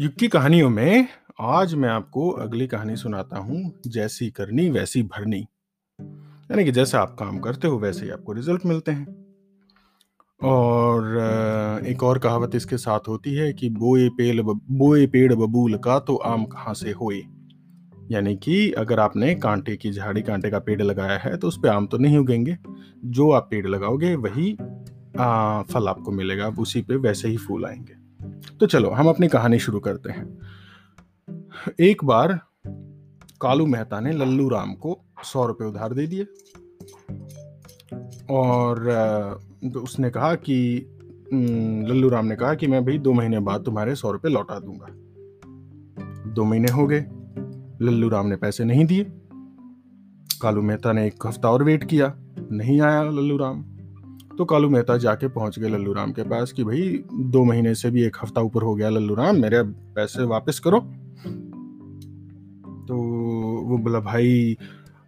युग की कहानियों में आज मैं आपको अगली कहानी सुनाता हूँ, जैसी करनी वैसी भरनी। यानी कि जैसा आप काम करते हो वैसे ही आपको रिजल्ट मिलते हैं। और एक और कहावत इसके साथ होती है कि बोए पेड़ बबूल का तो आम कहाँ से होए। यानी कि अगर आपने कांटे की झाड़ी, कांटे का पेड़ लगाया है तो उस पर आम तो नहीं उगेंगे। जो आप पेड़ लगाओगे वही फल आपको मिलेगा, आप उसी पे वैसे ही फूल आएंगे। तो चलो हम अपनी कहानी शुरू करते हैं। एक बार कालू मेहता ने लल्लू राम को 100 रुपए उधार दे दिए और उसने कहा कि लल्लू राम ने कहा कि मैं भाई 2 महीने बाद तुम्हारे 100 रुपए लौटा दूंगा। 2 महीने हो गए, लल्लू राम ने पैसे नहीं दिए। कालू मेहता ने 1 हफ्ता और वेट किया, नहीं आया लल्लू राम। तो कालू मेहता जाके पहुंच गए लल्लू राम के पास कि भाई 2 महीने से भी 1 हफ्ता ऊपर हो गया, लल्लू राम मेरे पैसे वापस करो। तो वो बोला भाई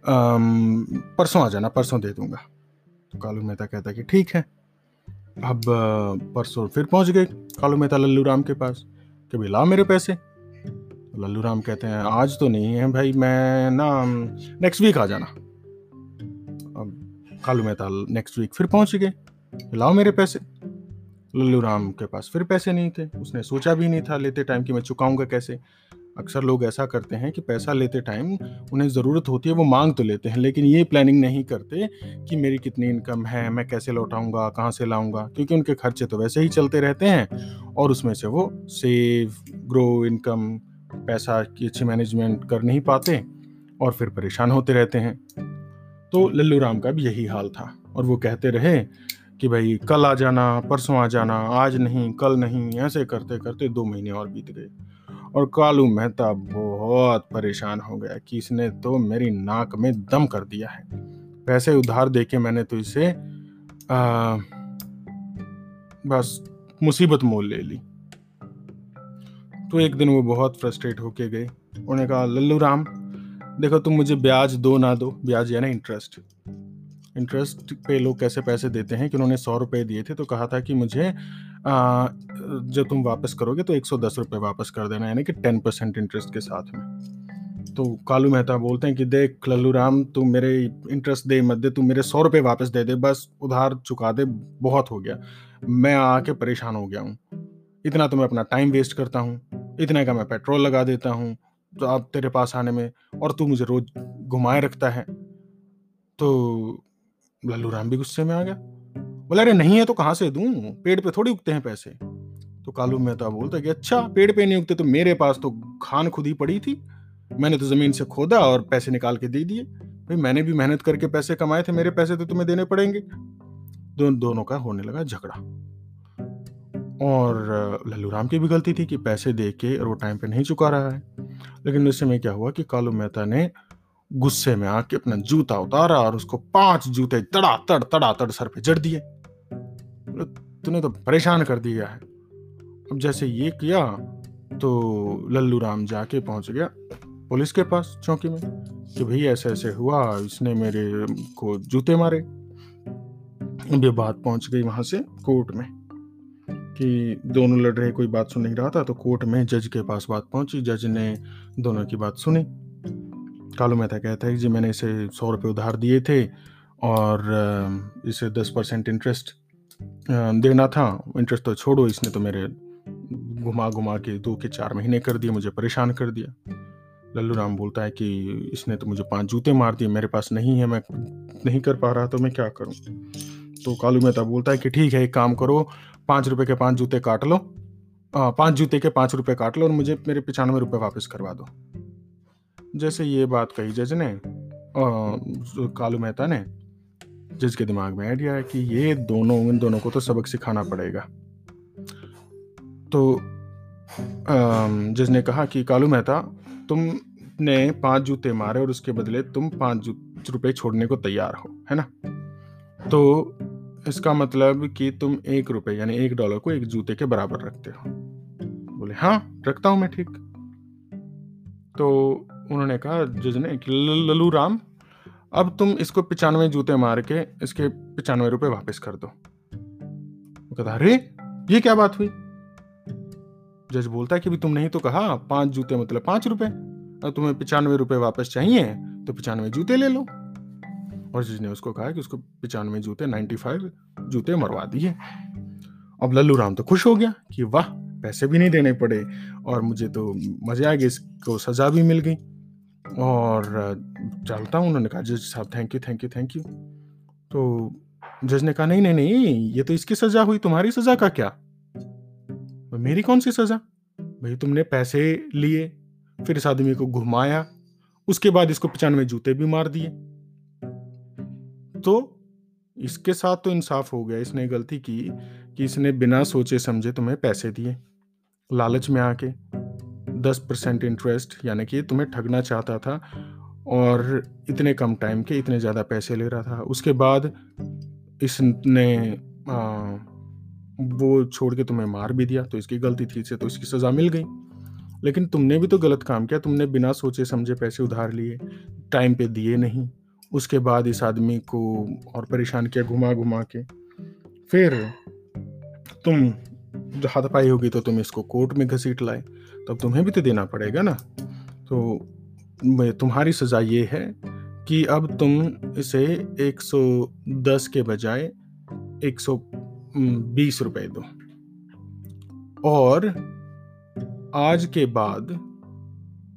परसों आ जाना, परसों दे दूंगा। तो कालू मेहता कहता कि ठीक है। अब परसों फिर पहुंच गए कालू मेहता लल्लू राम के पास कि भाई ला मेरे पैसे। तो लल्लू राम कहते हैं आज तो नहीं है भाई, मैं ना नेक्स्ट वीक आ जाना। कालू मेहता नेक्स्ट वीक फिर पहुंच गए, लाओ मेरे पैसे। लल्लू राम के पास फिर पैसे नहीं थे। उसने सोचा भी नहीं था लेते टाइम कि मैं चुकाऊंगा कैसे। अक्सर लोग ऐसा करते हैं कि पैसा लेते टाइम उन्हें ज़रूरत होती है, वो मांग तो लेते हैं लेकिन ये प्लानिंग नहीं करते कि मेरी कितनी इनकम है, मैं कैसे लौटाऊंगा, कहाँ से लाऊंगा, क्योंकि उनके खर्चे तो वैसे ही चलते रहते हैं। और उसमें से वो सेव, ग्रो, इनकम, पैसा की अच्छी मैनेजमेंट कर नहीं पाते और फिर परेशान होते रहते हैं। तो लल्लू राम का भी यही हाल था और वो कहते रहे कि भाई कल आ जाना, परसों आ जाना, आज नहीं कल नहीं, ऐसे करते करते 2 महीने और बीत गए। और कालू मेहता बहुत परेशान हो गया कि इसने तो मेरी नाक में दम कर दिया है। पैसे उधार देके मैंने तो इसे बस मुसीबत मोल ले ली। तो एक दिन वो बहुत फ्रस्ट्रेट होके गए। उन्होंने कहा लल्लू राम देखो तुम मुझे ब्याज दो ना दो, ब्याज यानी इंटरेस्ट पे लोग कैसे पैसे देते हैं कि उन्होंने 100 रुपये दिए थे तो कहा था कि मुझे जब तुम वापस करोगे तो 110 रुपये वापस कर देना, यानी कि 10% इंटरेस्ट के साथ में। तो कालू मेहता बोलते हैं कि देख लल्लू राम तू मेरे इंटरेस्ट दे मत दे, तू मेरे 100 रुपये वापस दे दे, बस उधार चुका दे, बहुत हो गया, मैं आके परेशान हो गया हूँ। इतना तो मैं अपना टाइम वेस्ट करता हूँ, इतना का मैं पेट्रोल लगा देता हूँ तो आप तेरे पास आने में, और तू मुझे रोज घुमाए रखता है। तो लल्लू राम भी गुस्से में आ गया, बोला अरे नहीं है तो कहाँ से दूं, पेड़ पे थोड़ी उगते हैं पैसे। तो कालू मेहता बोलता कि अच्छा पेड़ पे नहीं उगते तो मेरे पास तो खान खुदी पड़ी थी, मैंने तो जमीन से खोदा और पैसे निकाल के दे दिए, भाई मैंने भी मेहनत करके पैसे कमाए थे, मेरे पैसे तो तुम्हें देने पड़ेंगे। दोनों का होने लगा झगड़ा और लल्लू राम की भी गलती थी कि पैसे दे के और वो टाइम पे नहीं चुका रहा है। लेकिन उस समय क्या हुआ कि कालू मेहता ने गुस्से में आके अपना जूता उतारा और उसको 5 जूते तड़ातड़ सर पे जड़ दिए। तूने तो परेशान कर दिया है। अब जैसे ये किया तो लल्लू राम जाके पहुंच गया पुलिस के पास चौकी में कि भाई ऐसे ऐसे हुआ, इसने मेरे को जूते मारे। अब ये बात पहुंच गई वहां से कोर्ट में कि दोनों लड़ रहे, कोई बात सुन नहीं रहा था। तो कोर्ट में जज के पास बात पहुंची, जज ने दोनों की बात सुनी। कालू मेहता कहता है कि जी मैंने इसे 100 रुपये उधार दिए थे और इसे 10% इंटरेस्ट देना था, इंटरेस्ट तो छोड़ो इसने तो मेरे घुमा के 2 के 4 महीने कर दिए, मुझे परेशान कर दिया। लल्लू राम बोलता है कि इसने तो मुझे 5 जूते मार दिए, मेरे पास नहीं है, मैं नहीं कर पा रहा तो मैं क्या करूँ। तो कालू मेहता बोलता है कि ठीक है एक काम करो, 5 रुपए के 5 जूते काट लो, 5 जूते के 5 रुपए काट लो और मुझे मेरे 95 रुपये वापस करवा दो। जैसे ये बात कही जज ने, कालू मेहता ने, जज के दिमाग में आइडिया है कि ये इन दोनों को तो सबक सिखाना पड़ेगा। तो जज ने कहा कि कालू मेहता तुमने 5 जूते मारे और उसके बदले तुम 5 रुपये छोड़ने को तैयार हो, है ना। तो इसका मतलब कि तुम 1 रुपये यानी $1 को 1 जूते के बराबर रखते हो। बोले हाँ रखता हूं मैं, ठीक। तो उन्होंने कहा जज ने कि लल्लू राम अब तुम इसको 95 जूते मार के इसके 95 रुपये वापस कर दो। वो कहता अरे ये क्या बात हुई। जज बोलता है कि भी तुमने ही तो कहा 5 जूते मतलब 5 रुपए और तुम्हें 95 रुपए वापस चाहिए तो 95 जूते ले लो। और जज ने उसको कहा कि उसको 95 जूते 95 जूते मरवा दिए। अब लल्लू राम तो खुश हो गया कि वाह पैसे भी नहीं देने पड़े और मुझे तो मजे आ गए, इसको सजा भी मिल गई। और चलता हूँ उन्होंने कहा जज साहब thank you thank you thank you. तो जज ने कहा नहीं नहीं नहीं ये तो इसकी सजा हुई, तुम्हारी सजा का क्या? मेरी कौन सी सजा? भाई तुमने पैसे लिए फिर इस आदमी को घुमाया उसके बाद इसको 95 जूते भी मार दिए, तो इसके साथ तो इंसाफ हो गया। इसने गलती की कि इसने बिना सोचे समझे तुम्हें पैसे दिए लालच में आके 10% इंटरेस्ट, यानी कि तुम्हें ठगना चाहता था और इतने कम टाइम के इतने ज़्यादा पैसे ले रहा था। उसके बाद इसने वो छोड़ के तुम्हें मार भी दिया, तो इसकी गलती थी से तो इसकी सज़ा मिल गई। लेकिन तुमने भी तो गलत काम किया, तुमने बिना सोचे समझे पैसे उधार लिए, टाइम पे दिए नहीं, उसके बाद इस आदमी को और परेशान किया घुमा घुमा के। फिर तुम हाथापाई होगी तो तुम इसको कोर्ट में घसीट लाए, तब तुम्हें भी तो देना पड़ेगा ना। तो तुम्हारी सज़ा ये है कि अब तुम इसे 110 के बजाय 120 रुपए दो और आज के बाद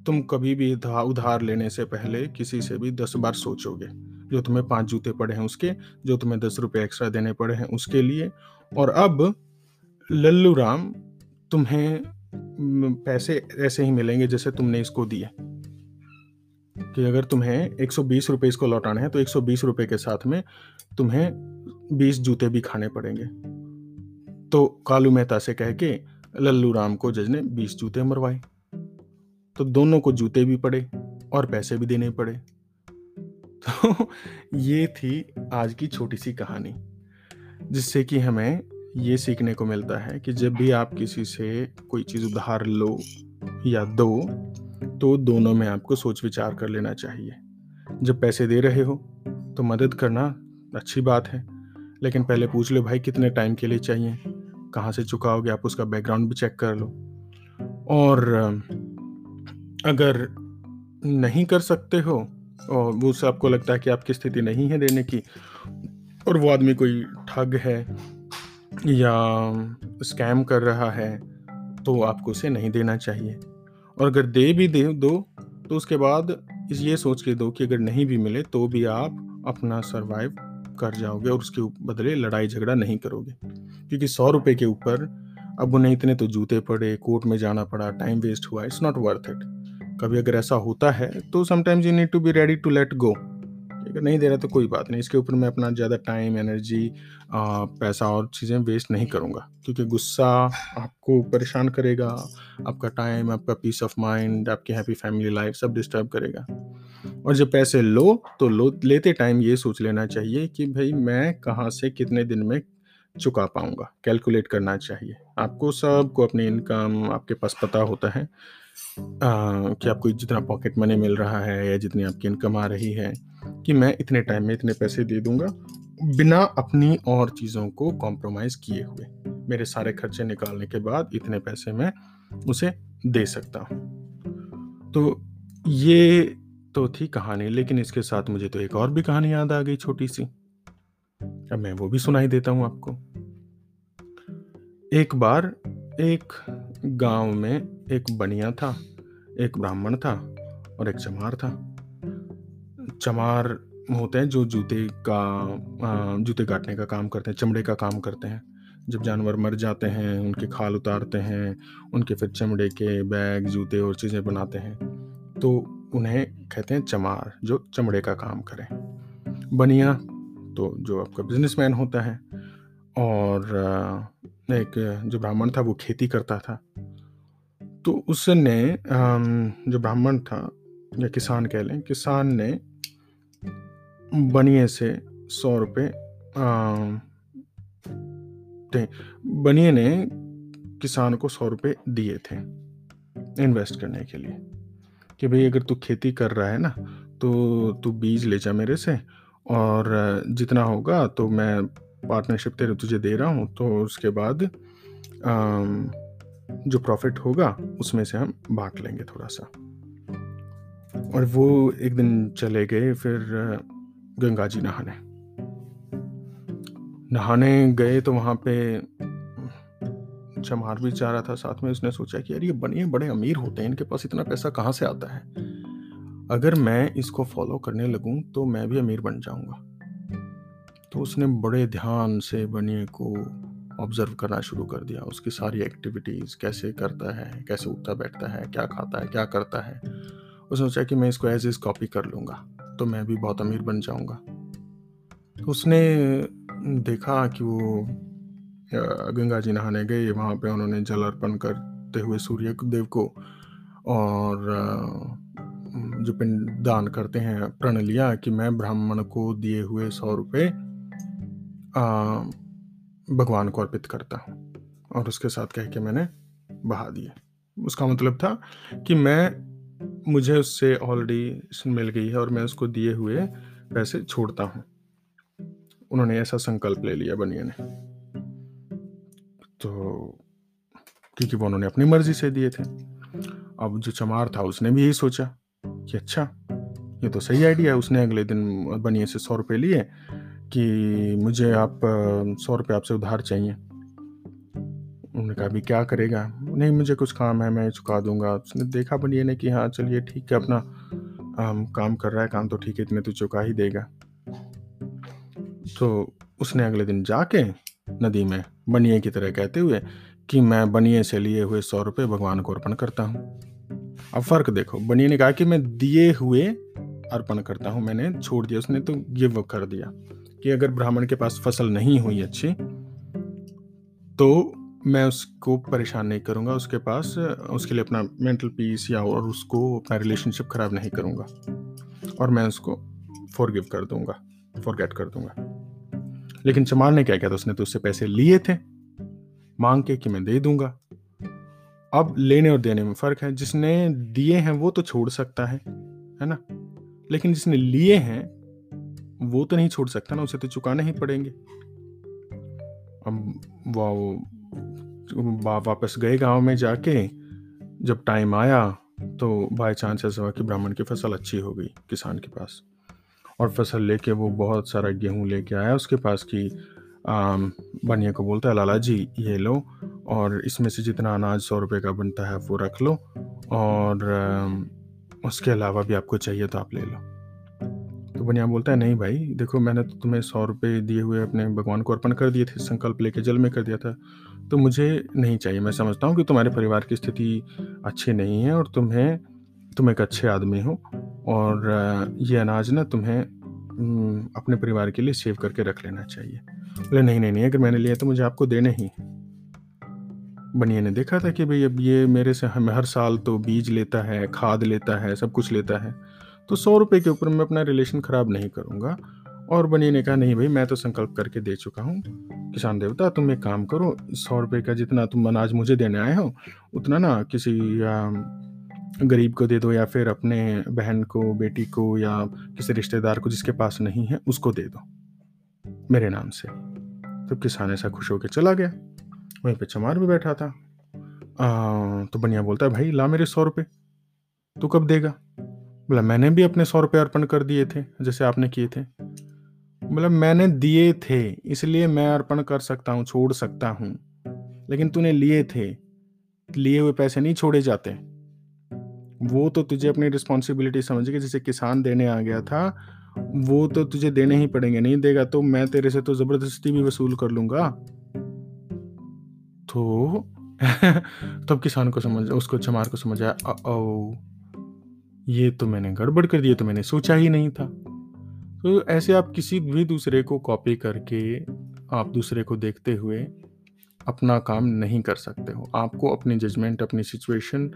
तुम कभी भी उधार लेने से पहले किसी से भी 10 बार सोचोगे। जो तुम्हें 5 जूते पड़े हैं उसके, जो तुम्हें 10 रुपए एक्स्ट्रा देने पड़े हैं उसके लिए। और अब लल्लू राम तुम्हें पैसे ऐसे ही मिलेंगे जैसे तुमने इसको दिए, कि अगर तुम्हें 120 रुपए इसको लौटाने हैं तो 120 रुपए के साथ में तुम्हें 20 जूते भी खाने पड़ेंगे। तो कालू मेहता से कह के लल्लू राम को जज ने 20 जूते मरवाए, तो दोनों को जूते भी पड़े और पैसे भी देने पड़े। तो ये थी आज की छोटी सी कहानी, जिससे कि हमें ये सीखने को मिलता है कि जब भी आप किसी से कोई चीज़ उधार लो या दो तो दोनों में आपको सोच विचार कर लेना चाहिए। जब पैसे दे रहे हो तो मदद करना अच्छी बात है, लेकिन पहले पूछ लो भाई कितने टाइम के लिए चाहिए, कहाँ से चुकाओगे, आप उसका बैकग्राउंड भी चेक कर लो। और अगर नहीं कर सकते हो और वो से आपको लगता है कि आपकी स्थिति नहीं है देने की और वो आदमी कोई ठग है या स्कैम कर रहा है, तो आपको उसे नहीं देना चाहिए। और अगर दे भी दे दो तो उसके बाद ये सोच के दो कि अगर नहीं भी मिले तो भी आप अपना सर्वाइव कर जाओगे और उसके बदले लड़ाई झगड़ा नहीं करोगे। क्योंकि 100 रुपए के ऊपर अब उन्हें इतने तो जूते पड़े, कोर्ट में जाना पड़ा, टाइम वेस्ट हुआ, इट्स नॉट वर्थ इट। कभी अगर ऐसा होता है तो sometimes you need to be ready to let go. अगर नहीं दे रहा तो कोई बात नहीं, इसके ऊपर मैं अपना ज़्यादा टाइम एनर्जी पैसा और चीज़ें वेस्ट नहीं करूँगा, क्योंकि गुस्सा आपको परेशान करेगा, आपका टाइम, आपका पीस ऑफ माइंड, आपकी हैप्पी फैमिली लाइफ सब डिस्टर्ब करेगा। और जब पैसे लो तो लो लेते टाइम ये सोच लेना चाहिए कि भाई मैं कहाँ से कितने दिन में चुका पाऊँगा, कैलकुलेट करना चाहिए। आपको सबको अपनी इनकम आपके पास पता होता है कि आपको जितना पॉकेट मनी मिल रहा है या जितनी आपकी इनकम आ रही है कि मैं इतने टाइम में इतने पैसे दे दूंगा बिना अपनी और चीज़ों को कॉम्प्रोमाइज़ किए हुए, मेरे सारे खर्चे निकालने के बाद इतने पैसे मैं उसे दे सकता हूँ। तो ये तो थी कहानी, लेकिन इसके साथ मुझे तो एक और भी कहानी याद आ गई छोटी सी, अब मैं वो भी सुनाई देता हूँ आपको। एक बार एक गांव में एक बनिया था, एक ब्राह्मण था और एक चमार था। चमार होते हैं जो जूते काटने का काम करते हैं, चमड़े का काम करते हैं। जब जानवर मर जाते हैं उनके खाल उतारते हैं, उनके फिर चमड़े के बैग, जूते और चीज़ें बनाते हैं, तो उन्हें कहते हैं चमार, जो चमड़े का काम करें। बनिया तो जो आपका बिजनेसमैन होता है, और एक जो ब्राह्मण था वो खेती करता था। तो उसने जो ब्राह्मण था या किसान कह लें, किसान ने बनिए से 100 रुपये बनिए ने किसान को 100 रुपये दिए थे इन्वेस्ट करने के लिए कि भाई अगर तू खेती कर रहा है ना तो तू बीज ले जा मेरे से, और जितना होगा तो मैं पार्टनरशिप तेरे तुझे दे रहा हूँ, तो उसके बाद जो प्रॉफिट होगा उसमें से हम बांट लेंगे थोड़ा सा। और वो एक दिन चले गए फिर गंगा जी नहाने गए तो वहाँ पे चमार भी जा रहा था साथ में। उसने सोचा कि यार ये बनिए बड़े अमीर होते हैं, इनके पास इतना पैसा कहाँ से आता है, अगर मैं इसको फॉलो करने लगूँ तो मैं भी अमीर बन जाऊँगा। तो उसने बड़े ध्यान से बनिए को ऑब्जर्व करना शुरू कर दिया, उसकी सारी एक्टिविटीज़, कैसे करता है, कैसे उठता बैठता है, क्या खाता है, क्या करता है। उसने सोचा कि मैं इसको एज इज़ कॉपी कर लूँगा तो मैं भी बहुत अमीर बन जाऊँगा। तो उसने देखा कि वो गंगा जी नहाने गए, वहाँ पे उन्होंने जल अर्पण करते हुए सूर्य देव को और जो पिंड दान करते हैं प्रण लिया कि मैं ब्राह्मण को दिए हुए 100 रुपये भगवान को अर्पित करता हूँ, और उसके साथ कह के मैंने बहा दिए। उसका मतलब था कि मुझे उससे ऑलरेडी मिल गई है और मैं उसको दिए हुए पैसे छोड़ता हूँ। उन्होंने ऐसा संकल्प ले लिया बनिए ने, तो क्योंकि वो उन्होंने अपनी मर्जी से दिए थे। अब जो चमार था उसने भी यही सोचा कि अच्छा ये तो सही आइडिया है। उसने अगले दिन बनिए से 100 रुपये लिए कि मुझे आप 100 रुपये आपसे उधार चाहिए। उन्होंने कहा भी क्या करेगा, नहीं मुझे कुछ काम है मैं चुका दूंगा। उसने देखा बनिए ने कि हाँ चलिए ठीक है, अपना काम कर रहा है, काम तो ठीक है, इतने तो चुका ही देगा। तो उसने अगले दिन जाके नदी में बनिए की तरह कहते हुए कि मैं बनिए से लिए हुए 100 रुपये भगवान को अर्पण करता हूँ। अब फर्क देखो, बनिए ने कहा कि मैं दिए हुए अर्पण करता हूँ, मैंने छोड़ दिया। उसने तो गिव कर दिया कि अगर ब्राह्मण के पास फसल नहीं हुई अच्छी तो मैं उसको परेशान नहीं करूँगा, उसके पास उसके लिए अपना मेंटल पीस या और उसको अपना रिलेशनशिप खराब नहीं करूँगा, और मैं उसको फॉरगेट कर दूंगा। लेकिन चमार ने क्या किया था, उसने तो उससे पैसे लिए थे मांग के कि मैं दे दूंगा। अब लेने और देने में फ़र्क है, जिसने दिए हैं वो तो छोड़ सकता है ना, लेकिन जिसने लिए हैं वो तो नहीं छोड़ सकता ना, उसे तो चुकाने ही पड़ेंगे। अब वो वापस गए गांव में जाके, जब टाइम आया तो बाय चांस ऐसा हुआ कि ब्राह्मण की फसल अच्छी हो गई किसान के पास, और फसल लेके वो बहुत सारा गेहूं लेके आया उसके पास कि बनिए को बोलता है लाला जी ये लो, और इसमें से जितना अनाज 100 रुपये का बनता है वो रख लो, और उसके अलावा भी आपको चाहिए तो आप ले लो। तो बनिया बोलता है नहीं भाई देखो, मैंने तो तुम्हें 100 रुपये दिए हुए अपने भगवान को अर्पण कर दिए थे, संकल्प लेके जल में कर दिया था, तो मुझे नहीं चाहिए। मैं समझता हूँ कि तुम्हारे परिवार की स्थिति अच्छी नहीं है और तुम एक अच्छे आदमी हो, और ये अनाज ना तुम्हें अपने परिवार के लिए सेव करके रख लेना चाहिए। बोले नहीं, अगर मैंने लिया तो मुझे आपको देने ही। बनिए ने देखा था कि भाई अब ये मेरे से हर साल तो बीज लेता है, खाद लेता है, सब कुछ लेता है, तो 100 रुपये के ऊपर मैं अपना रिलेशन ख़राब नहीं करूँगा। और बनिए ने कहा नहीं भाई मैं तो संकल्प करके दे चुका हूँ, किसान देवता तुम एक काम करो, 100 रुपये का जितना तुम अनाज मुझे देने आए हो उतना ना किसी गरीब को दे दो, या फिर अपने बहन को, बेटी को, या किसी रिश्तेदार को जिसके पास नहीं है उसको दे दो मेरे नाम से। तो किसान ऐसा खुश होकर चला गया, वहीं पे चमार भी बैठा था। तो बनिया बोलता है भाई ला मेरे 100 रुपये, तू कब देगा? बोला मैंने भी अपने 100 रुपये अर्पण कर दिए थे जैसे आपने किए थे। बोला मैंने दिए थे इसलिए मैं अर्पण कर सकता हूँ, छोड़ सकता हूँ, लेकिन तूने लिए थे, लिए हुए पैसे नहीं छोड़े जाते। वो तो तुझे अपनी रिस्पॉन्सिबिलिटी समझ के, जैसे किसान देने आ गया था वो तो तुझे देने ही पड़ेंगे, नहीं देगा तो मैं तेरे से तो ज़बरदस्ती भी वसूल कर लूँगा। तो तब किसान को चमार को समझ आया ये तो मैंने गड़बड़ कर दिया, तो मैंने सोचा ही नहीं था। तो ऐसे आप किसी भी दूसरे को कॉपी करके, आप दूसरे को देखते हुए अपना काम नहीं कर सकते हो। आपको अपनी जजमेंट, अपनी सिचुएशन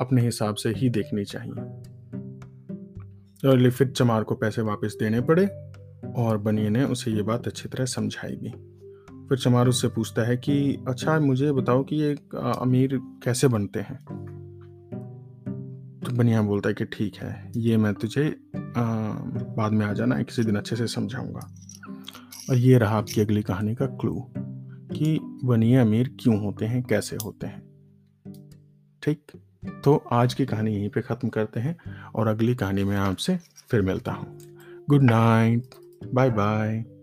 अपने हिसाब से ही देखनी चाहिए। और फिर चमार को पैसे वापस देने पड़े, और बनिए ने उसे ये बात अच्छी तरह समझाई भी। फिर चमार उससे पूछता है कि अच्छा मुझे बताओ कि ये अमीर कैसे बनते हैं। तो बनिया बोलता है कि ठीक है ये मैं तुझे बाद में आ जाना, किसी दिन अच्छे से समझाऊंगा। और ये रहा आपकी अगली कहानी का क्लू कि बनिए अमीर क्यों होते हैं, कैसे होते हैं। ठीक, तो आज की कहानी यहीं पे ख़त्म करते हैं और अगली कहानी में आपसे फिर मिलता हूँ। Good night, bye bye.